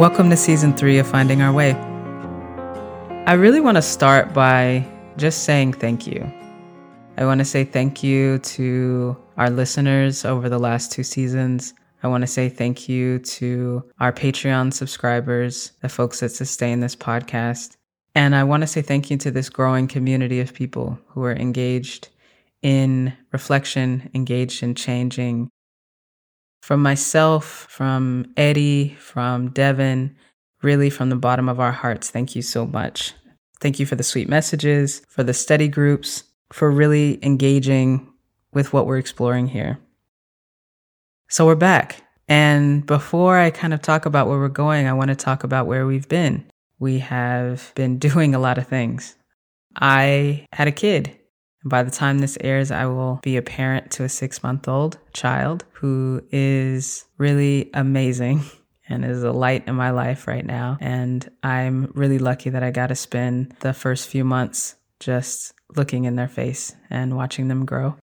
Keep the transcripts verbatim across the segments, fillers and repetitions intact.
Welcome to Season three of Finding Our Way. I really want to start by just saying thank you. I want to say thank you to our listeners over the last two seasons. I want to say thank you to our Patreon subscribers, the folks that sustain this podcast. And I want to say thank you to this growing community of people who are engaged in reflection, engaged in changing. From myself, from Eddie, from Devin, really from the bottom of our hearts, thank you so much. Thank you for the sweet messages, for the study groups, for really engaging with what we're exploring here. So we're back. And before I kind of talk about where we're going, I want to talk about where we've been. We have been doing a lot of things. I had a kid. By the time this airs, I will be a parent to a six-month-old child who is really amazing and is a light in my life right now. And I'm really lucky that I got to spend the first few months just looking in their face and watching them grow.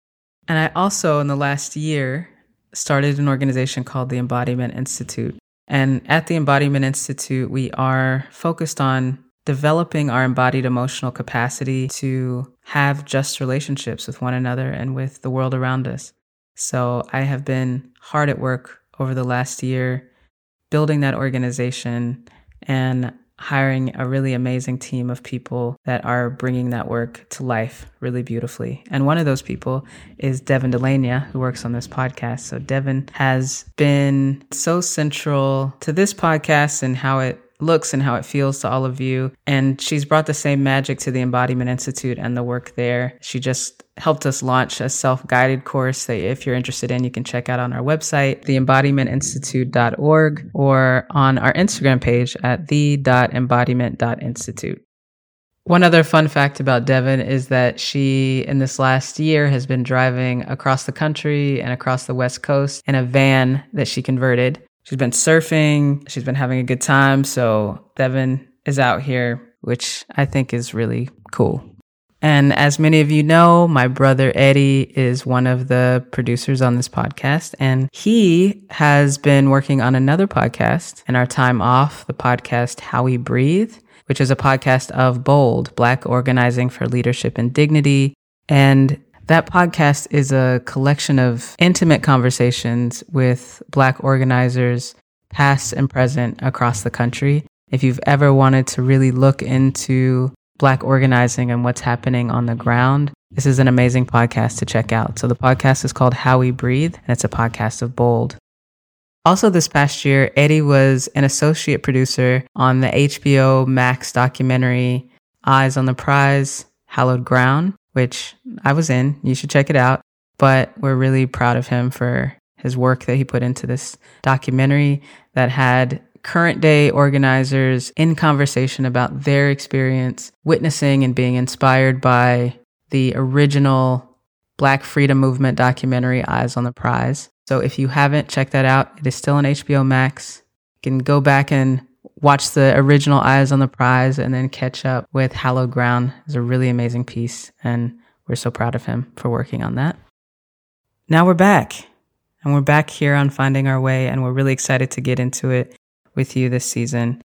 And I also, in the last year, started an organization called the Embodiment Institute. And at the Embodiment Institute, we are focused on developing our embodied emotional capacity to have just relationships with one another and with the world around us. So I have been hard at work over the last year building that organization and hiring a really amazing team of people that are bringing that work to life really beautifully. And one of those people is Devin Delania, who works on this podcast. So Devin has been so central to this podcast and how it looks and how it feels to all of you. And she's brought the same magic to the Embodiment Institute and the work there. She just helped us launch a self-guided course that if you're interested in, you can check out on our website, the embodiment institute dot org, or on our Instagram page at the dot embodiment dot institute. One other fun fact about Devin is that she, in this last year, has been driving across the country and across the West Coast in a van that she converted. She's been surfing. She's been having a good time. So Devin is out here, which I think is really cool. And as many of you know, my brother Eddie is one of the producers on this podcast, and he has been working on another podcast in our time off, the podcast How We Breathe, which is a podcast of BOLD, Black Organizing for Leadership and Dignity. And that podcast is a collection of intimate conversations with Black organizers, past and present, across the country. If you've ever wanted to really look into Black organizing and what's happening on the ground, this is an amazing podcast to check out. So the podcast is called How We Breathe, and it's a podcast of BOLD. Also this past year, Eddie was an associate producer on the H B O Max documentary, Eyes on the Prize, Hallowed Ground, which I was in. You should check it out. But we're really proud of him for his work that he put into this documentary that had current day organizers in conversation about their experience witnessing and being inspired by the original Black Freedom Movement documentary, Eyes on the Prize. So if you haven't checked that out, it is still on H B O Max. You can go back and watch the original Eyes on the Prize and then catch up with Hallowed Ground. It's a really amazing piece, and we're so proud of him for working on that. Now we're back, and we're back here on Finding Our Way, and we're really excited to get into it with you this season.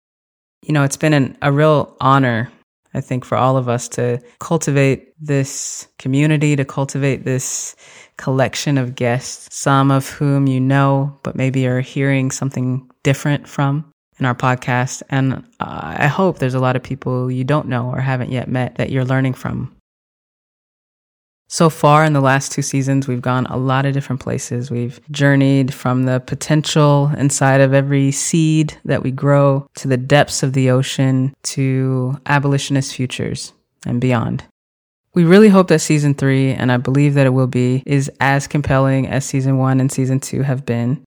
You know, it's been an, a real honor, I think, for all of us to cultivate this community, to cultivate this collection of guests, some of whom you know, but maybe are hearing something different from in our podcast. And uh, I hope there's a lot of people you don't know or haven't yet met that you're learning from. So far in the last two seasons, we've gone a lot of different places. We've journeyed from the potential inside of every seed that we grow to the depths of the ocean to abolitionist futures and beyond. We really hope that season three, and I believe that it will be, is as compelling as season one and season two have been.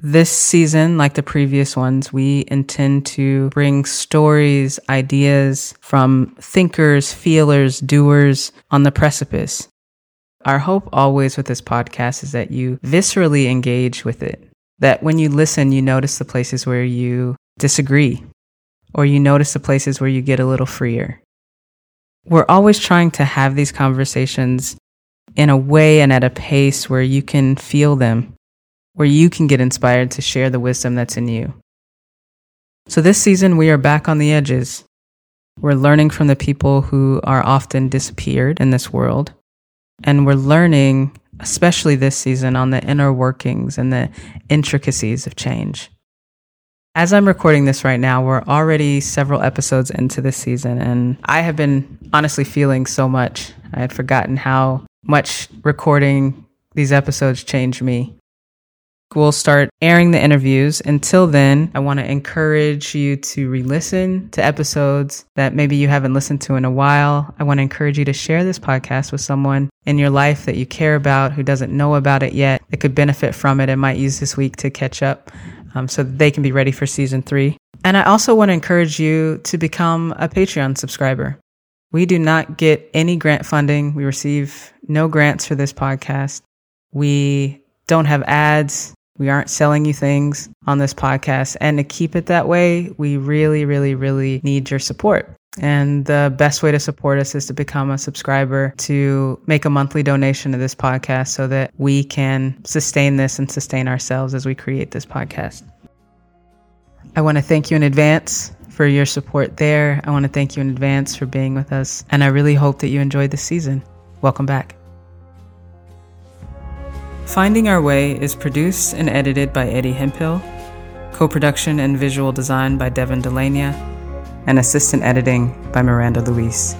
This season, like the previous ones, we intend to bring stories, ideas from thinkers, feelers, doers on the precipice. Our hope always with this podcast is that you viscerally engage with it, that when you listen, you notice the places where you disagree, or you notice the places where you get a little freer. We're always trying to have these conversations in a way and at a pace where you can feel them, where you can get inspired to share the wisdom that's in you. So this season, we are back on the edges. We're learning from the people who are often disappeared in this world. And we're learning, especially this season, on the inner workings and the intricacies of change. As I'm recording this right now, we're already several episodes into this season, and I have been honestly feeling so much. I had forgotten how much recording these episodes changed me. We'll start airing the interviews. Until then, I want to encourage you to re-listen to episodes that maybe you haven't listened to in a while. I want to encourage you to share this podcast with someone in your life that you care about who doesn't know about it yet, that could benefit from it and might use this week to catch up um, so that they can be ready for season three. And I also want to encourage you to become a Patreon subscriber. We do not get any grant funding. We receive no grants for this podcast. We don't have ads. We aren't selling you things on this podcast. And to keep it that way, we really, really, really need your support. And the best way to support us is to become a subscriber, to make a monthly donation to this podcast so that we can sustain this and sustain ourselves as we create this podcast. I want to thank you in advance for your support there. I want to thank you in advance for being with us. And I really hope that you enjoyed this season. Welcome back. Finding Our Way is produced and edited by Eddie Hempill, co-production and visual design by Devin Delania, and assistant editing by Miranda Luis.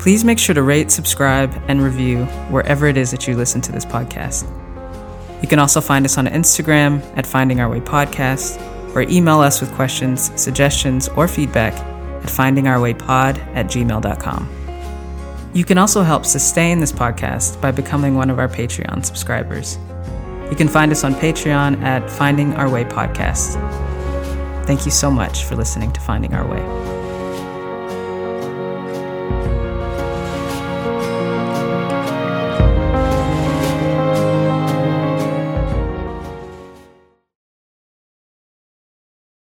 Please make sure to rate, subscribe, and review wherever it is that you listen to this podcast. You can also find us on Instagram at Finding Our Way Podcast, or email us with questions, suggestions, or feedback at finding our way pod at gmail dot com. You can also help sustain this podcast by becoming one of our Patreon subscribers. You can find us on Patreon at Finding Our Way Podcast. Thank you so much for listening to Finding Our Way.